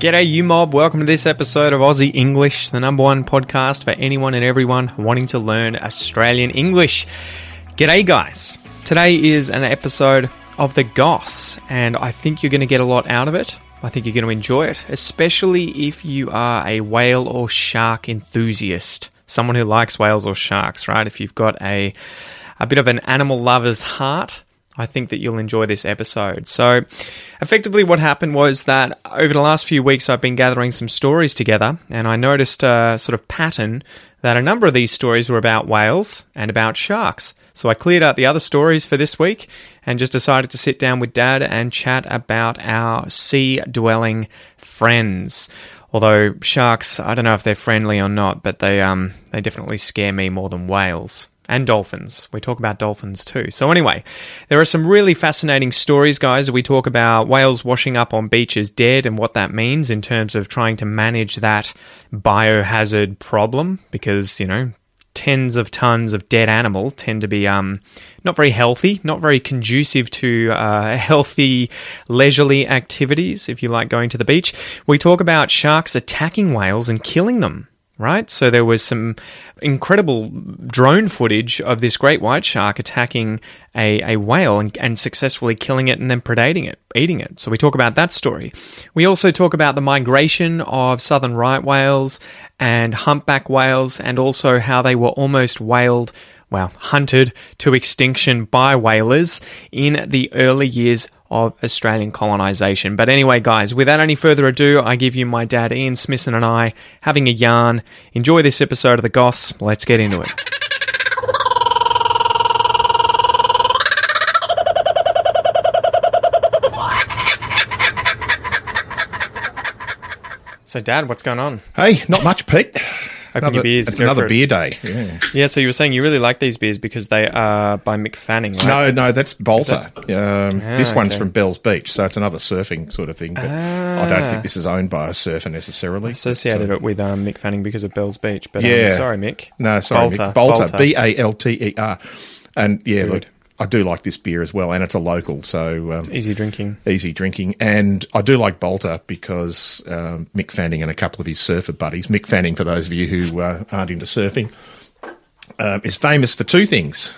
G'day you mob, welcome to this episode of Aussie English, the #1 podcast for anyone and everyone wanting to learn Australian English. G'day guys, today is an episode of The Goss and I think you're going to get a lot out of it. I think you're going to enjoy it, especially if you are a whale or shark enthusiast, someone who likes whales or sharks, right? If you've got a bit of an animal lover's heart, I think that you'll enjoy this episode. So, effectively what happened was that over the last few weeks, I've been gathering some stories together, and I noticed a sort of pattern that a number of these stories were about whales and about sharks. So, I cleared out the other stories for this week and just decided to sit down with Dad and chat about our sea-dwelling friends. Although sharks, I don't know if they're friendly or not, but they definitely scare me more than whales. And dolphins. We talk about dolphins too. So anyway, there are some really fascinating stories, guys. We talk about whales washing up on beaches dead and what that means in terms of trying to manage that biohazard problem because, you know, tens of tons of dead animal tend to be not very healthy, not very conducive to healthy leisurely activities, if you like going to the beach. We talk about sharks attacking whales and killing them. Right? So there was some incredible drone footage of this great white shark attacking a whale and successfully killing it and then predating it, eating it. So we talk about that story. We also talk about the migration of southern right whales and humpback whales and also how they were almost hunted to extinction by whalers in the early years of Australian colonisation. But anyway, guys, without any further ado, I give you my dad, Ian Smithson, and I having a yarn. Enjoy this episode of The Goss. Let's get into it. So, Dad, what's going on? Hey, not much, Pete. Open your beers. It's another beer day. Yeah, so you were saying you really like these beers because they are by Mick Fanning, right? No, that's Balter. This one's from Bell's Beach, so it's another surfing sort of thing. But I don't think this is owned by a surfer necessarily. Associated it with Mick Fanning because of Bell's Beach. But yeah. Sorry, Mick. No, sorry, Balter. Mick. Balter. B-A-L-T-E-R. And yeah, good. Look, I do like this beer as well, and it's a local, so... it's easy drinking. Easy drinking, and I do like Balter because Mick Fanning and a couple of his surfer buddies, Mick Fanning, for those of you who aren't into surfing, is famous for two things.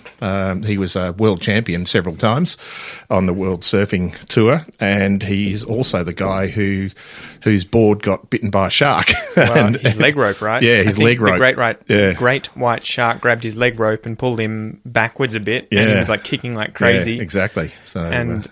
He was a world champion several times on the World Surfing Tour, and he's also the guy whose board got bitten by a shark. Wow, and his leg rope, right? Yeah, his leg rope. Great white shark grabbed his leg rope and pulled him backwards a bit, and he was like kicking like crazy. Yeah, exactly. So.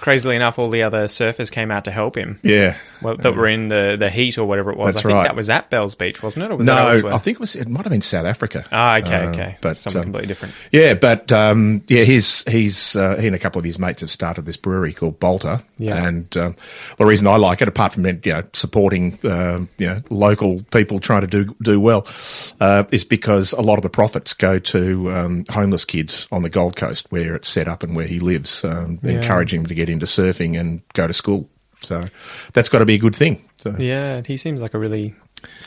Crazily enough, all the other surfers came out to help him. Yeah. Well, that were in the heat or whatever it was. That's I think that was at Bell's Beach, wasn't it? Or was that elsewhere? No, I think it might have been South Africa. Ah, okay. But something completely different. Yeah, but he and a couple of his mates have started this brewery called Balter. Yeah. And the reason I like it, apart from supporting local people trying to do well, is because a lot of the profits go to homeless kids on the Gold Coast, where it's set up and where he lives, encouraging him to get into surfing and go to school. So that's got to be a good thing. So. Yeah, he seems like a really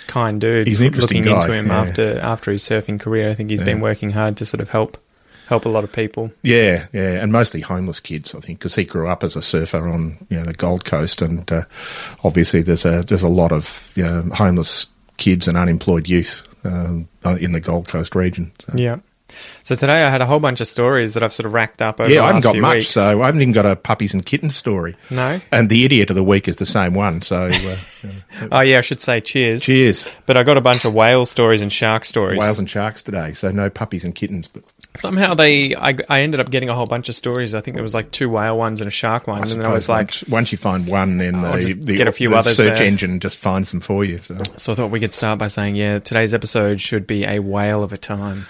kind dude. He's an interesting guy. Looking into him after his surfing career, I think he's been working hard to sort of help a lot of people. Yeah, yeah, and mostly homeless kids, I think, because he grew up as a surfer on the Gold Coast, and obviously there's a lot of homeless kids and unemployed youth in the Gold Coast region. So. Yeah. So today I had a whole bunch of stories that I've sort of racked up over the last few weeks. Yeah, I haven't got much, so I haven't even got a puppies and kittens story. No? And the idiot of the week is the same one, so... oh, yeah, I should say cheers. Cheers. But I got a bunch of whale stories and shark stories. Whales and sharks today, so no puppies and kittens, but... Somehow I ended up getting a whole bunch of stories. I think there was like two whale ones and a shark one. And then I was like... Once you find one, then the search engine just finds them for you. So I thought we could start by saying, today's episode should be a whale of a time.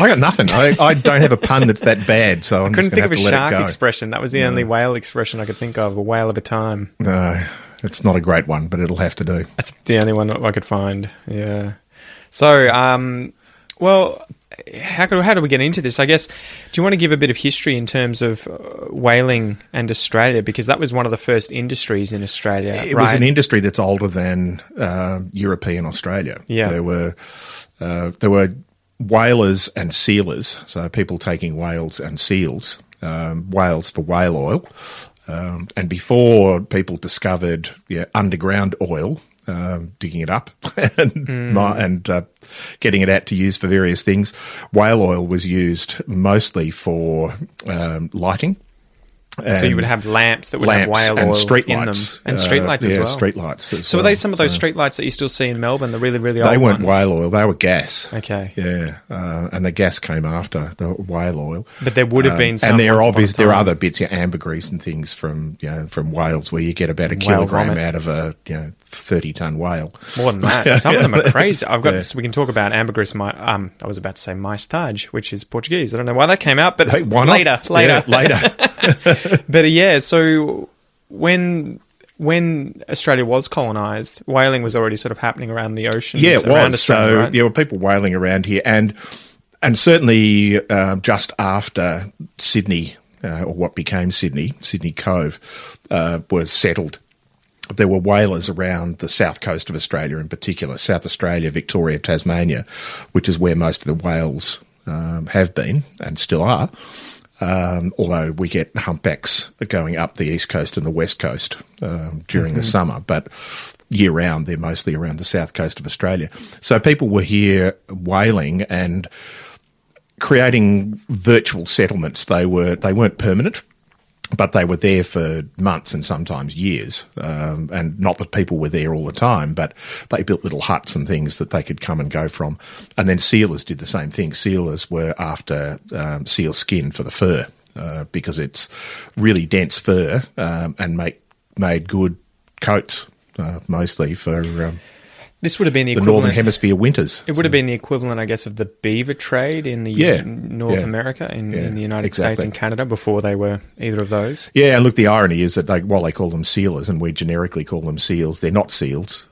I got nothing. I don't have a pun that's that bad, so I'm just going to have to let it go. Couldn't think of a shark expression. That was the only whale expression I could think of, a whale of a time. No, it's not a great one, but it'll have to do. That's the only one I could find, yeah. So, how do we get into this? I guess, do you want to give a bit of history in terms of whaling and Australia? Because that was one of the first industries in Australia, right? It was an industry that's older than European Australia. Yeah. There were whalers and sealers, so people taking whales and seals, whales for whale oil, And before people discovered underground oil, digging it up and getting it out to use for various things, whale oil was used mostly for lighting. So you would have lamps that would have whale oil in them. And streetlights as well. Yeah, streetlights. So were they some of those streetlights that you still see in Melbourne, the really, really old ones? They weren't whale oil. They were gas. Okay. Yeah. And the gas came after the whale oil. But there would have been some. And there are other bits, ambergrease and things from whales where you get about a kilogram out of a 30-ton whale. More than that. Some of them are crazy. I've got this, we can talk about ambergris. I was about to say mais tarde, which is Portuguese. I don't know why that came out, but later. Yeah, later. But yeah, so when Australia was colonised, whaling was already sort of happening around the oceans. Yeah, it was. So right? There were people whaling around here, and certainly just after Sydney, or what became Sydney Cove, was settled. There were whalers around the south coast of Australia in particular, South Australia, Victoria, Tasmania, which is where most of the whales have been and still are, although we get humpbacks going up the east coast and the west coast during the summer. But year-round, they're mostly around the south coast of Australia. So people were here whaling and creating virtual settlements. They weren't permanent, but they were there for months and sometimes years, and not that people were there all the time, but they built little huts and things that they could come and go from. And then sealers did the same thing. Sealers were after seal skin for the fur because it's really dense fur and made good coats mostly for... this would have been the northern hemisphere winters. It would have been the equivalent, I guess, of the beaver trade in the North America, in the United States and Canada, before they were either of those. Yeah, and look, the irony is that they call them sealers, and we generically call them seals, they're not seals.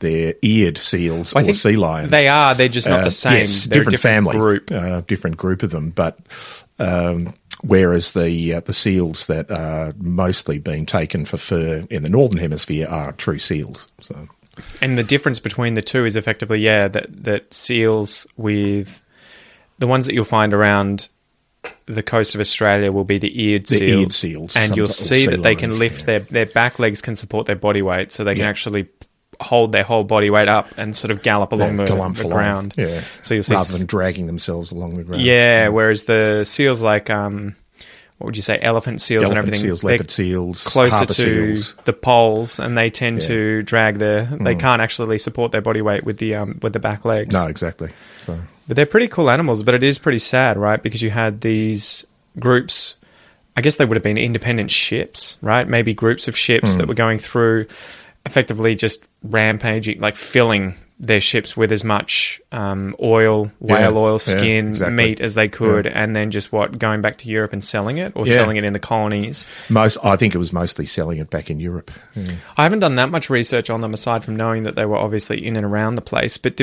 They're eared seals or sea lions. They are. They're just not the same. Yes, they're different family group, different group of them, but. Whereas the seals that are mostly being taken for fur in the northern hemisphere are true seals. So. And the difference between the two is effectively, that seals with the ones that you'll find around the coast of Australia will be the eared seals. And you'll see that they can lift their back legs can support their body weight, so they can actually hold their whole body weight up and sort of gallop along the ground. Yeah. So you'll see rather than dragging themselves along the ground. Yeah, whereas the seals like... what would you say, elephant seals and everything? Seals, leopard seals, closer to the poles, and they tend to drag they can't actually support their body weight with the back legs. No, exactly. So. But they're pretty cool animals, but it is pretty sad, right? Because you had these groups, I guess they would have been independent ships, right? Maybe groups of ships that were going through, effectively just rampaging, like filling their ships with as much oil, whale oil, skin, meat as they could, and then just going back to Europe and selling it, or selling it in the colonies. I think it was mostly selling it back in Europe. Yeah. I haven't done that much research on them aside from knowing that they were obviously in and around the place, but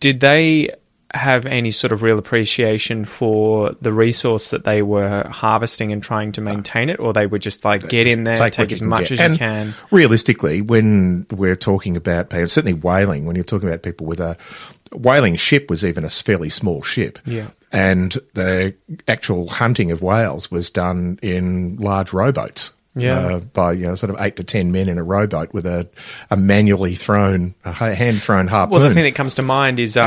did they have any sort of real appreciation for the resource that they were harvesting and trying to maintain it, or they would just get in there, take as much as you can? Realistically, when we're talking about people, certainly whaling, when you're talking about people with a whaling ship was even a fairly small ship. Yeah. And the actual hunting of whales was done in large rowboats. Yeah, by sort of 8 to 10 men in a rowboat with a manually thrown, a hand-thrown harpoon. Well, the thing that comes to mind is,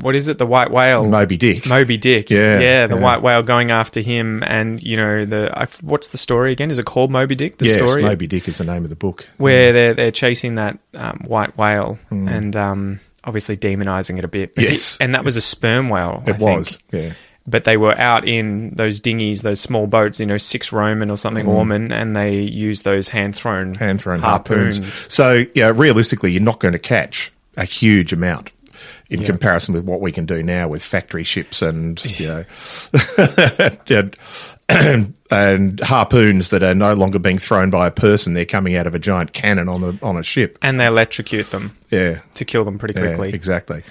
what is it, the white whale? Moby Dick. Yeah, the white whale going after him, and, what's the story again? Is it called Moby Dick, story? Yes, Moby Dick is the name of the book. Where they're chasing that white whale and obviously demonising it a bit. But yes. And that was a sperm whale, I think. But they were out in those dinghies, those small boats, 6 Roman or something, Ormond, and they used those hand-thrown harpoons. So, realistically, you're not going to catch a huge amount in comparison with what we can do now with factory ships and, and harpoons that are no longer being thrown by a person. They're coming out of a giant cannon on a ship. And they electrocute them to kill them pretty quickly. Yeah, exactly.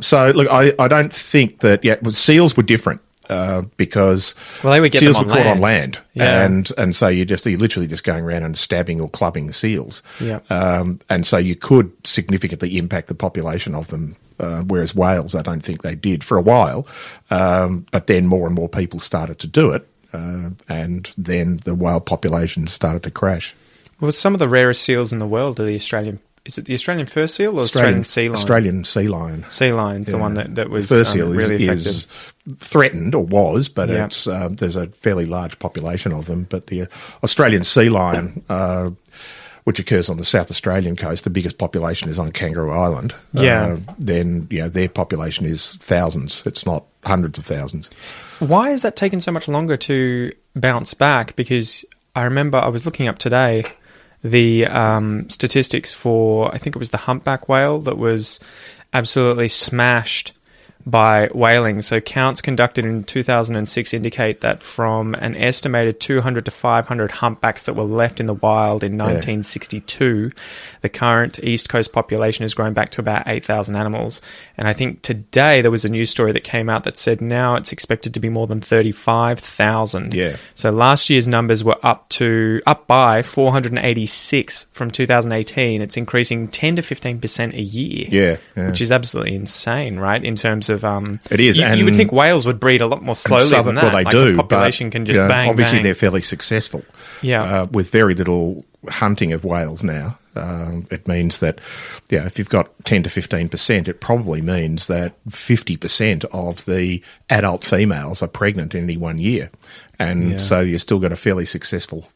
So, look, I don't think that... Yeah, seals were different because seals were caught on land. Yeah. And so you're literally just going around and stabbing or clubbing seals. Yeah. And so you could significantly impact the population of them, whereas whales, I don't think they did for a while. But then more and more people started to do it. and then the whale population started to crash. Well, some of the rarest seals in the world are the Australian... Is it the Australian fur seal or Australian sea lion? Australian sea lion. Sea lion's the one that was fur seal really affected. Is threatened, or was, but it's there's a fairly large population of them. But the Australian sea lion, which occurs on the South Australian coast, the biggest population is on Kangaroo Island. Yeah. Then, you know, their population is thousands. It's not hundreds of thousands. Why has that taken so much longer to bounce back? Because I remember I was looking up today... the statistics for, I think it was the humpback whale that was absolutely smashed by whaling. So counts conducted in 2006 indicate that from an estimated 200 to 500 humpbacks that were left in the wild in 1962, the current East Coast population has grown back to about 8,000 animals. And I think today there was a news story that came out that said now it's expected to be more than 35,000. Yeah. So last year's numbers were up by 486 from 2018. It's increasing 10 to 15% a year. Yeah. Which is absolutely insane, right? In terms of it is. You would think whales would breed a lot more slowly than that. Well, they do. The population can just bang. Obviously, they're fairly successful. Yeah. With very little hunting of whales now, it means that if you've got 10 to 15%, it probably means that 50% of the adult females are pregnant in any one year, and so you're still got a fairly successful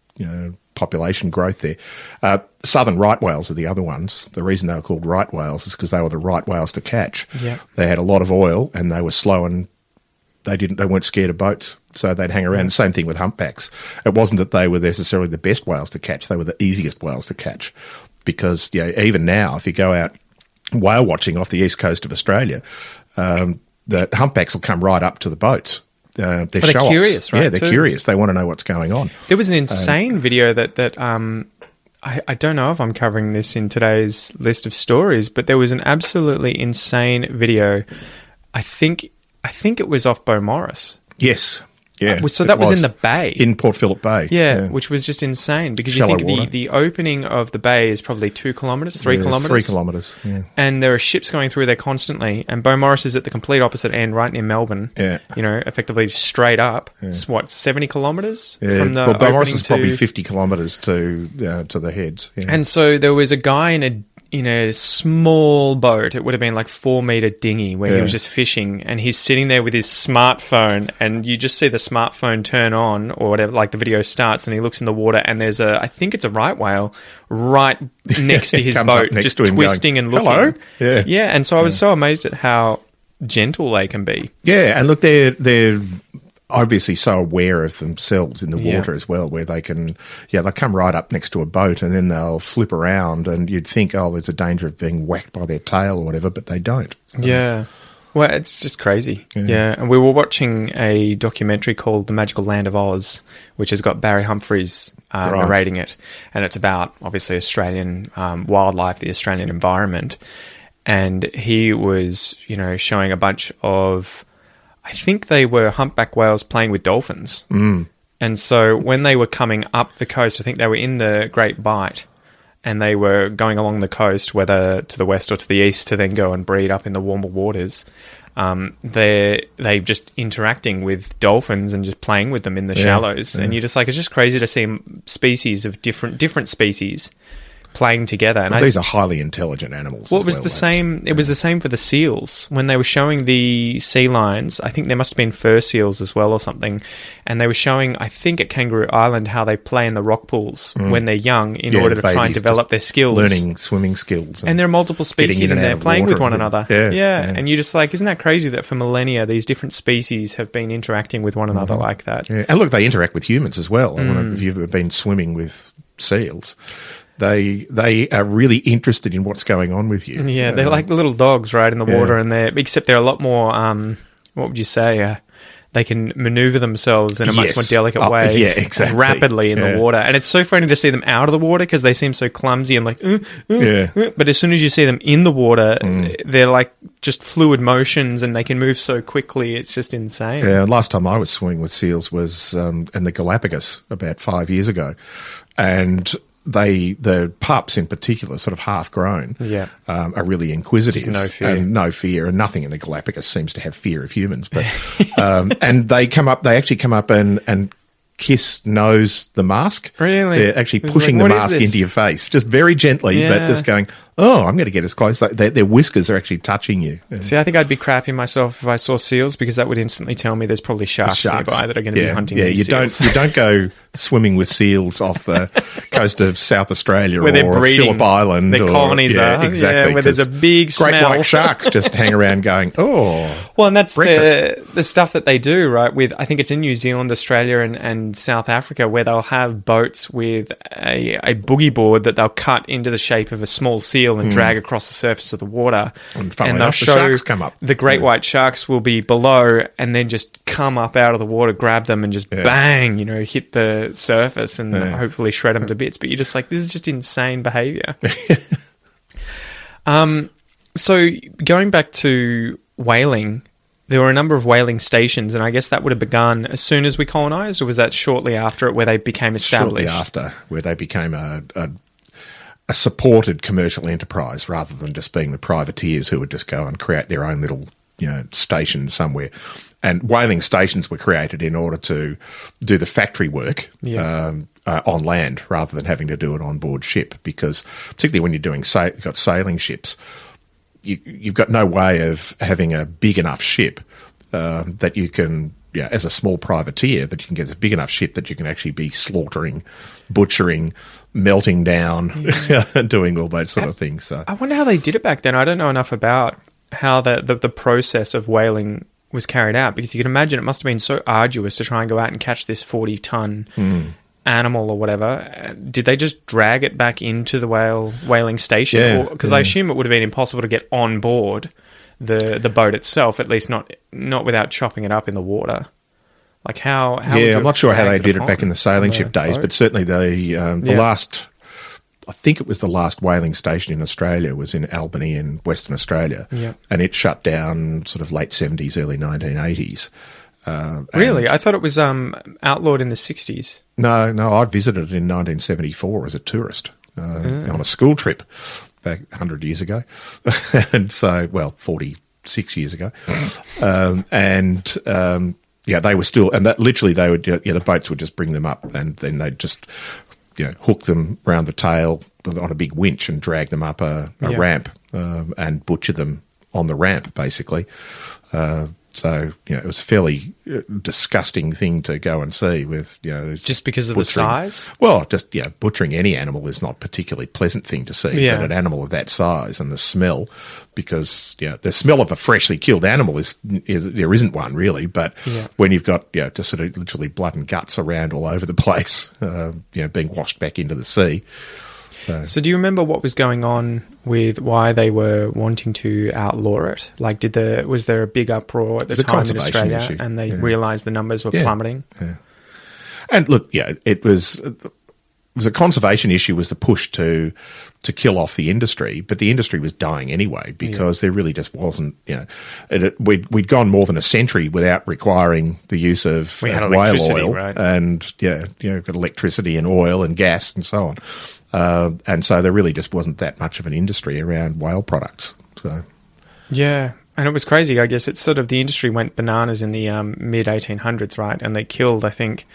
population growth there. Southern right whales are the other ones. The reason they were called right whales is because they were the right whales to catch. Yeah. They had a lot of oil and they were slow and they weren't scared of boats, so they'd hang around. The same thing with humpbacks. It wasn't that they were necessarily the best whales to catch. They were the easiest whales to catch because even now if you go out whale watching off the east coast of Australia, the humpbacks will come right up to the boats. They're curious, right? Yeah, they're curious. They want to know what's going on. There was an insane video that I don't know if I'm covering this in today's list of stories, but there was an absolutely insane video. I think it was off Beaumaris. Yes. Yeah. So that was in the bay. In Port Phillip Bay. Yeah, which was just insane because you think the opening of the bay is probably 2 kilometres, 3 kilometres. 3 kilometres, yeah. And there are ships going through there constantly, and Beaumaris is at the complete opposite end right near Melbourne. Yeah. Effectively straight up. Yeah. It's what, 70 kilometres from the Beaumaris is probably 50 kilometres to the heads. Yeah. And so there was a guy in a small boat, it would have been like 4-metre dinghy where he was just fishing, and he's sitting there with his smartphone, and you just see the smartphone turn on or whatever, like the video starts, and he looks in the water and there's I think it's a right whale right next to his boat, just twisting and looking. Hello? Yeah. Yeah, and so I was so amazed at how gentle they can be. Yeah, and look, they're obviously so aware of themselves in the water as well, where they can, they come right up next to a boat and then they'll flip around and you'd think, oh, there's a danger of being whacked by their tail or whatever, but they don't. So. Yeah. Well, it's just crazy. Yeah. And we were watching a documentary called The Magical Land of Oz, which has got Barry Humphreys narrating it. And it's about, obviously, Australian wildlife, the Australian environment. And he was, showing a bunch of... I think they were humpback whales playing with dolphins. Mm. And so when they were coming up the coast, I think they were in the Great Bight and they were going along the coast, whether to the west or to the east, to then go and breed up in the warmer waters. They just interacting with dolphins and just playing with them in the shallows. Yeah. And you're just like, it's just crazy to see species of different species playing together. And these are highly intelligent animals. Well, it was the same for the seals. When they were showing the sea lions, I think there must have been fur seals as well or something, and they were showing, I think at Kangaroo Island, how they play in the rock pools when they're young in order to try and develop their skills. Learning swimming skills. And there are multiple species and they're playing with one another. Yeah. And you're just like, isn't that crazy that for millennia these different species have been interacting with one another like that? Yeah. And look, they interact with humans as well. I wonder if you've ever been swimming with seals. They are really interested in what's going on with you. Yeah, they're like the little dogs, right, in the water, and they're a lot more. What would you say? They can maneuver themselves in a much more delicate way, rapidly in the water. And it's so funny to see them out of the water because they seem so clumsy and like, but as soon as you see them in the water, they're like just fluid motions and they can move so quickly. It's just insane. Yeah, last time I was swimming with seals was in the Galapagos about 5 years ago, and the pups in particular, sort of half-grown, are really inquisitive. Just no fear, and nothing in the Galapagos seems to have fear of humans. But and they come up, and Kiss knows the mask. Really? They're actually pushing the mask into your face, just very gently, but just going, oh, I'm going to get as close. Like their whiskers are actually touching you. See, I think I'd be crapping myself if I saw seals, because that would instantly tell me there's probably sharks nearby that are going to be hunting these seals. You don't go swimming with seals off the coast of South Australia or Phillip Island. Their colonies are. Exactly. Yeah, where there's a big smell. Great white sharks just hang around going, oh. Well, and that's the stuff that they do, right, with, I think it's in New Zealand, Australia and South Africa, where they'll have boats with a boogie board that they'll cut into the shape of a small seal and drag across the surface of the water. And they'll show the sharks come up. The great white sharks will be below and then just come up out of the water, grab them and just bang, hit the surface and hopefully shred them to bits. But you're just like, this is just insane behaviour. So going back to whaling, there were a number of whaling stations, and I guess that would have begun as soon as we colonised, or was that shortly after it where they became established? Shortly after, where they became a supported commercial enterprise rather than just being the privateers who would just go and create their own little station somewhere. And whaling stations were created in order to do the factory work on land rather than having to do it on board ship, because particularly when you're doing got sailing ships, you've got no way of having a big enough ship that you can, as a small privateer, that you can get a big enough ship that you can actually be slaughtering, butchering, melting down, doing all those sort of things. So I wonder how they did it back then. I don't know enough about how the process of whaling was carried out, because you can imagine it must have been so arduous to try and go out and catch this 40-ton animal or whatever. Did they just drag it back into the whaling station? Because I assume it would have been impossible to get on board the boat itself, at least not without chopping it up in the water. Like how would you I'm not sure how they did it back in the sailing ship days, but certainly the last, I think it was the last whaling station in Australia was in Albany in Western Australia, and it shut down sort of late 70s, early 1980s. Really? I thought it was outlawed in the 60s. No, I visited it in 1974 as a tourist on a school trip back 100 years ago. And so, 46 years ago. They were still, and that literally they would, the boats would just bring them up and then they'd just, hook them around the tail on a big winch and drag them up a ramp and butcher them on the ramp, basically. So, it was a fairly disgusting thing to go and see with, just because of the size? Well, just, butchering any animal is not a particularly pleasant thing to see, but an animal of that size and the smell, because, the smell of a freshly killed animal is there isn't one really, but when you've got, just sort of literally blood and guts around all over the place, being washed back into the sea. So do you remember what was going on with why they were wanting to outlaw it? Like, was there a big uproar at the time in Australia issue. And they realised the numbers were plummeting? Yeah. And look, it was a conservation issue, was the push to kill off the industry, but the industry was dying anyway because there really just wasn't, we'd gone more than a century without requiring the use of whale oil and, got electricity and oil and gas and so on. And so there really just wasn't that much of an industry around whale products. So, and it was crazy. I guess it's sort of the industry went bananas in the mid-1800s, right? And they killed, I think,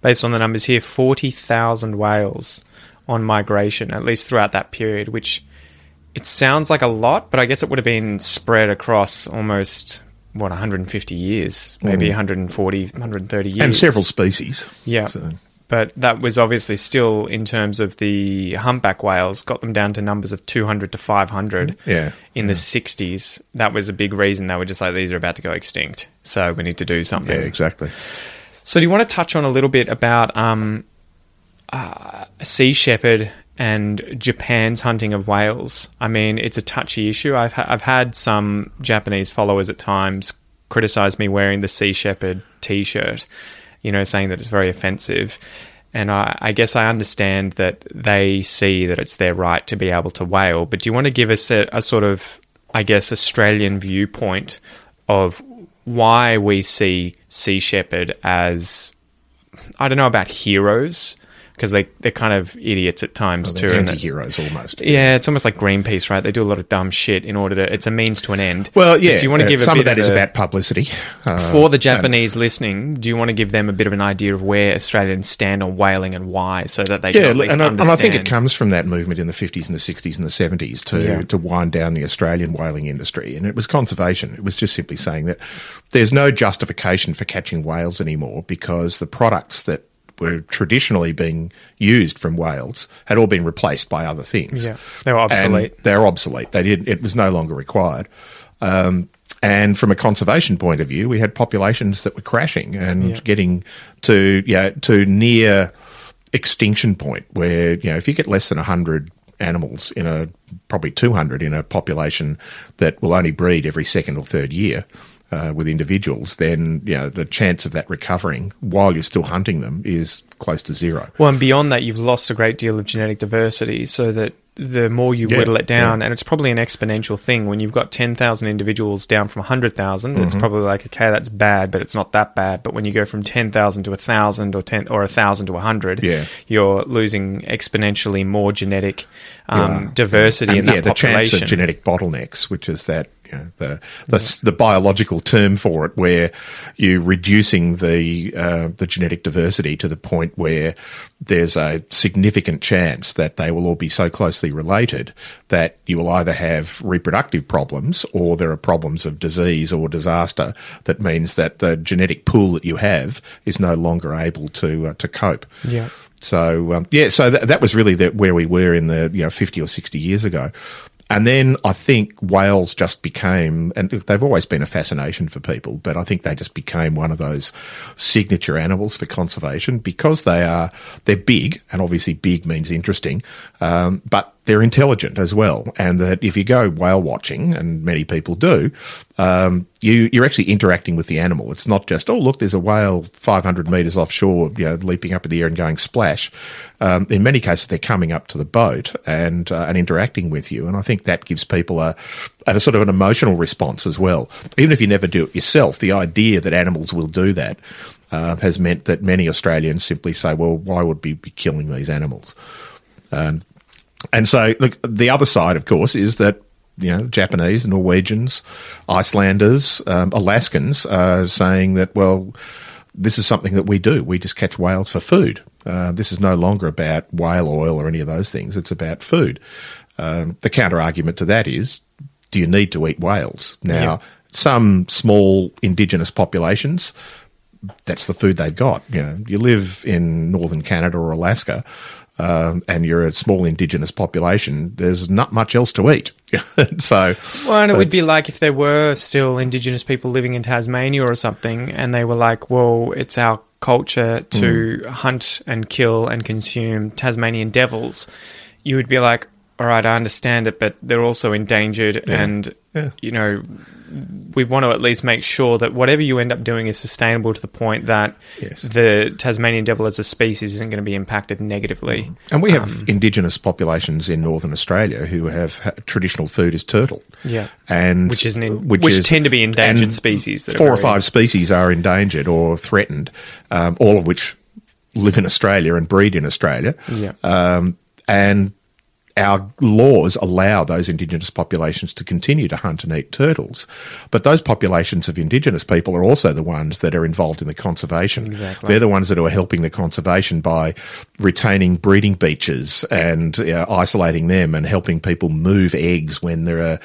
based on the numbers here, 40,000 whales on migration, at least throughout that period, which it sounds like a lot, but I guess it would have been spread across almost 150 years, maybe 140, 130 years. And several species. Yeah. So. But that was obviously still, in terms of the humpback whales, got them down to numbers of 200 to 500 in the 60s. That was a big reason. They were just like, these are about to go extinct, so we need to do something. Yeah, exactly. So do you want to touch on a little bit about Sea Shepherd and Japan's hunting of whales? I mean, it's a touchy issue. I've had some Japanese followers at times criticise me wearing the Sea Shepherd T-shirt, saying that it's very offensive. And I guess I understand that they see that it's their right to be able to whale. But do you want to give us a sort of, I guess, Australian viewpoint of why we see Sea Shepherd as, I don't know about heroes, because they're kind of idiots at times too. Anti-heroes almost. Yeah, it's almost like Greenpeace, right? They do a lot of dumb shit in order to... It's a means to an end. Well, yeah. Do you want to give some a bit of that is about publicity. For the Japanese listening, do you want to give them a bit of an idea of where Australians stand on whaling and why, so that they can at least understand? And I think it comes from that movement in the 50s and the 60s and the 70s to wind down the Australian whaling industry. And it was conservation. It was just simply saying that there's no justification for catching whales anymore because the products that were traditionally being used from whales had all been replaced by other things. Yeah, they were obsolete. And they were obsolete. It was no longer required. And from a conservation point of view, we had populations that were crashing and getting to near extinction point where, if you get less than 100 animals in probably 200 in a population that will only breed every second or third year, with individuals, then the chance of that recovering while you're still hunting them is close to zero. Well, and beyond that, you've lost a great deal of genetic diversity, so that the more you whittle it down, and it's probably an exponential thing. When you've got 10,000 individuals down from 100,000, it's probably like, okay, that's bad, but it's not that bad. But when you go from 10,000 to 1,000 or 1,000 to 100, you're losing exponentially more genetic diversity in that population. The chance of genetic bottlenecks, which is that the biological term for it, where you're reducing the genetic diversity to the point where there's a significant chance that they will all be so closely related that you will either have reproductive problems or there are problems of disease or disaster that means that the genetic pool that you have is no longer able to cope. Yeah. So, so that was really where we were in the 50 or 60 years ago. And then I think whales just became, and they've always been a fascination for people, but I think they just became one of those signature animals for conservation because they're big, and obviously big means interesting, but they're intelligent as well. And that if you go whale watching, and many people do, you're actually interacting with the animal. It's not just, oh, look, there's a whale 500 metres offshore, leaping up in the air and going splash. In many cases, they're coming up to the boat and interacting with you. And I think that gives people a sort of an emotional response as well. Even if you never do it yourself, the idea that animals will do that has meant that many Australians simply say, well, why would we be killing these animals? And so, look, the other side, of course, is that Japanese, Norwegians, Icelanders, Alaskans are saying that, well, this is something that we do. We just catch whales for food. This is no longer about whale oil or any of those things. It's about food. The counter-argument to that is, do you need to eat whales? Now, some small indigenous populations, that's the food they've got. You live in northern Canada or Alaska, and you're a small indigenous population, there's not much else to eat. And it would be like if there were still indigenous people living in Tasmania or something, and they were like, well, it's our culture to hunt and kill and consume Tasmanian devils. You would be like, all right, I understand it, but they're also endangered we want to at least make sure that whatever you end up doing is sustainable to the point that the Tasmanian devil as a species isn't going to be impacted negatively. And we have indigenous populations in northern Australia who have traditional food is turtle. Yeah, and which tend to be endangered species. That four or five species are endangered or threatened, all of which live in Australia and breed in Australia. Yeah, and our laws allow those indigenous populations to continue to hunt and eat turtles. But those populations of indigenous people are also the ones that are involved in the conservation. Exactly. They're the ones that are helping the conservation by retaining breeding beaches and isolating them and helping people move eggs when there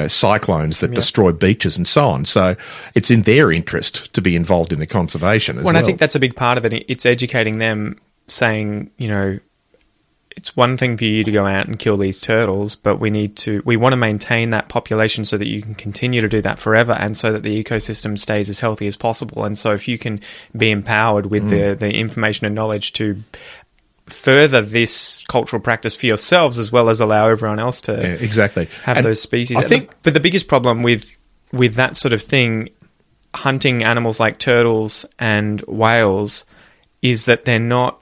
are cyclones that destroy beaches and so on. So it's in their interest to be involved in the conservation as well. And I think that's a big part of it. It's educating them, saying, it's one thing for you to go out and kill these turtles, but we want to maintain that population so that you can continue to do that forever and so that the ecosystem stays as healthy as possible. And so if you can be empowered with the information and knowledge to further this cultural practice for yourselves as well as allow everyone else to have and those species. But the biggest problem with that sort of thing, hunting animals like turtles and whales, is that they're not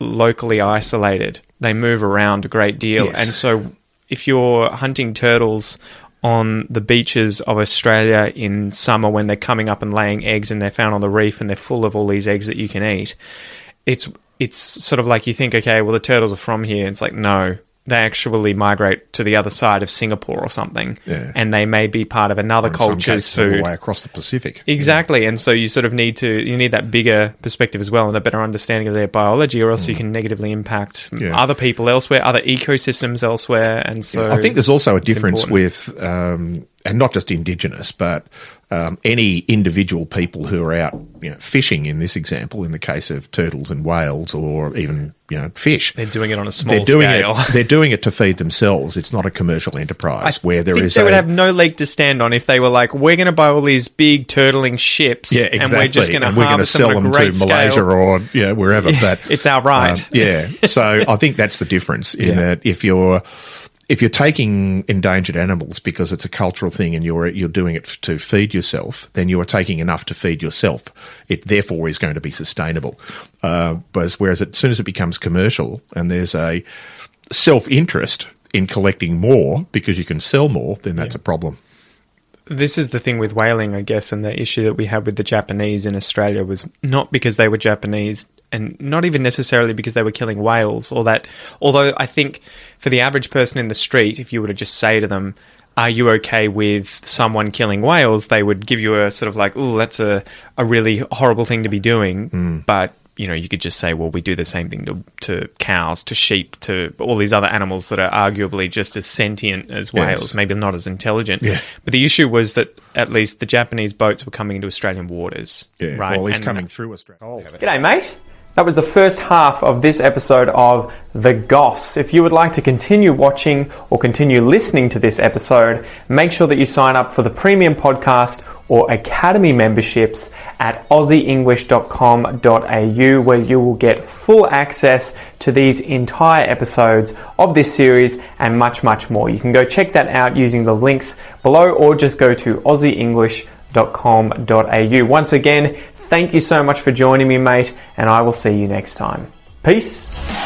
locally isolated. They move around a great deal. Yes. And so if you're hunting turtles on the beaches of Australia in summer when they're coming up and laying eggs and they're found on the reef and they're full of all these eggs that you can eat, it's it's sort of like you think, okay, well, the turtles are from here. It's like, no, they actually migrate to the other side of Singapore or something. Yeah. And they may be part of another culture's food. All the way across the Pacific. Exactly. Yeah. And so you sort of need to, you need that bigger perspective as well and a better understanding of their biology, or else you can negatively impact other people elsewhere, other ecosystems elsewhere. And so I think there's also a difference with, and not just Indigenous, but any individual people who are out, fishing in this example, in the case of turtles and whales, or even, fish. They're doing it on a small scale. They're doing it to feed themselves. It's not a commercial enterprise they would have no leg to stand on if they were like, we're going to buy all these big turtling ships and we're just going to sell them to Malaysia or wherever. Yeah, but it's our right. So I think that's the difference in that if you're taking endangered animals because it's a cultural thing and you're doing it to feed yourself, then you are taking enough to feed yourself. It therefore is going to be sustainable. Whereas as soon as it becomes commercial and there's a self-interest in collecting more because you can sell more, then that's a problem. This is the thing with whaling, I guess, and the issue that we had with the Japanese in Australia was not because they were Japanese and not even necessarily because they were killing whales or that. Although I think for the average person in the street, if you were to just say to them, are you okay with someone killing whales? They would give you a sort of like, oh, that's a really horrible thing to be doing. Mm. But, you could just say, well, we do the same thing to cows, to sheep, to all these other animals that are arguably just as sentient as whales, maybe not as intelligent. Yeah. But the issue was that at least the Japanese boats were coming into Australian waters. Yeah, right? Well, at least coming through Australia. Oh. G'day, mate. That was the first half of this episode of The Goss. If you would like to continue watching or continue listening to this episode, make sure that you sign up for the premium podcast or academy memberships at aussieenglish.com.au, where you will get full access to these entire episodes of this series and much, much more. You can go check that out using the links below or just go to aussieenglish.com.au. Once again, thank you so much for joining me, mate, and I will see you next time. Peace.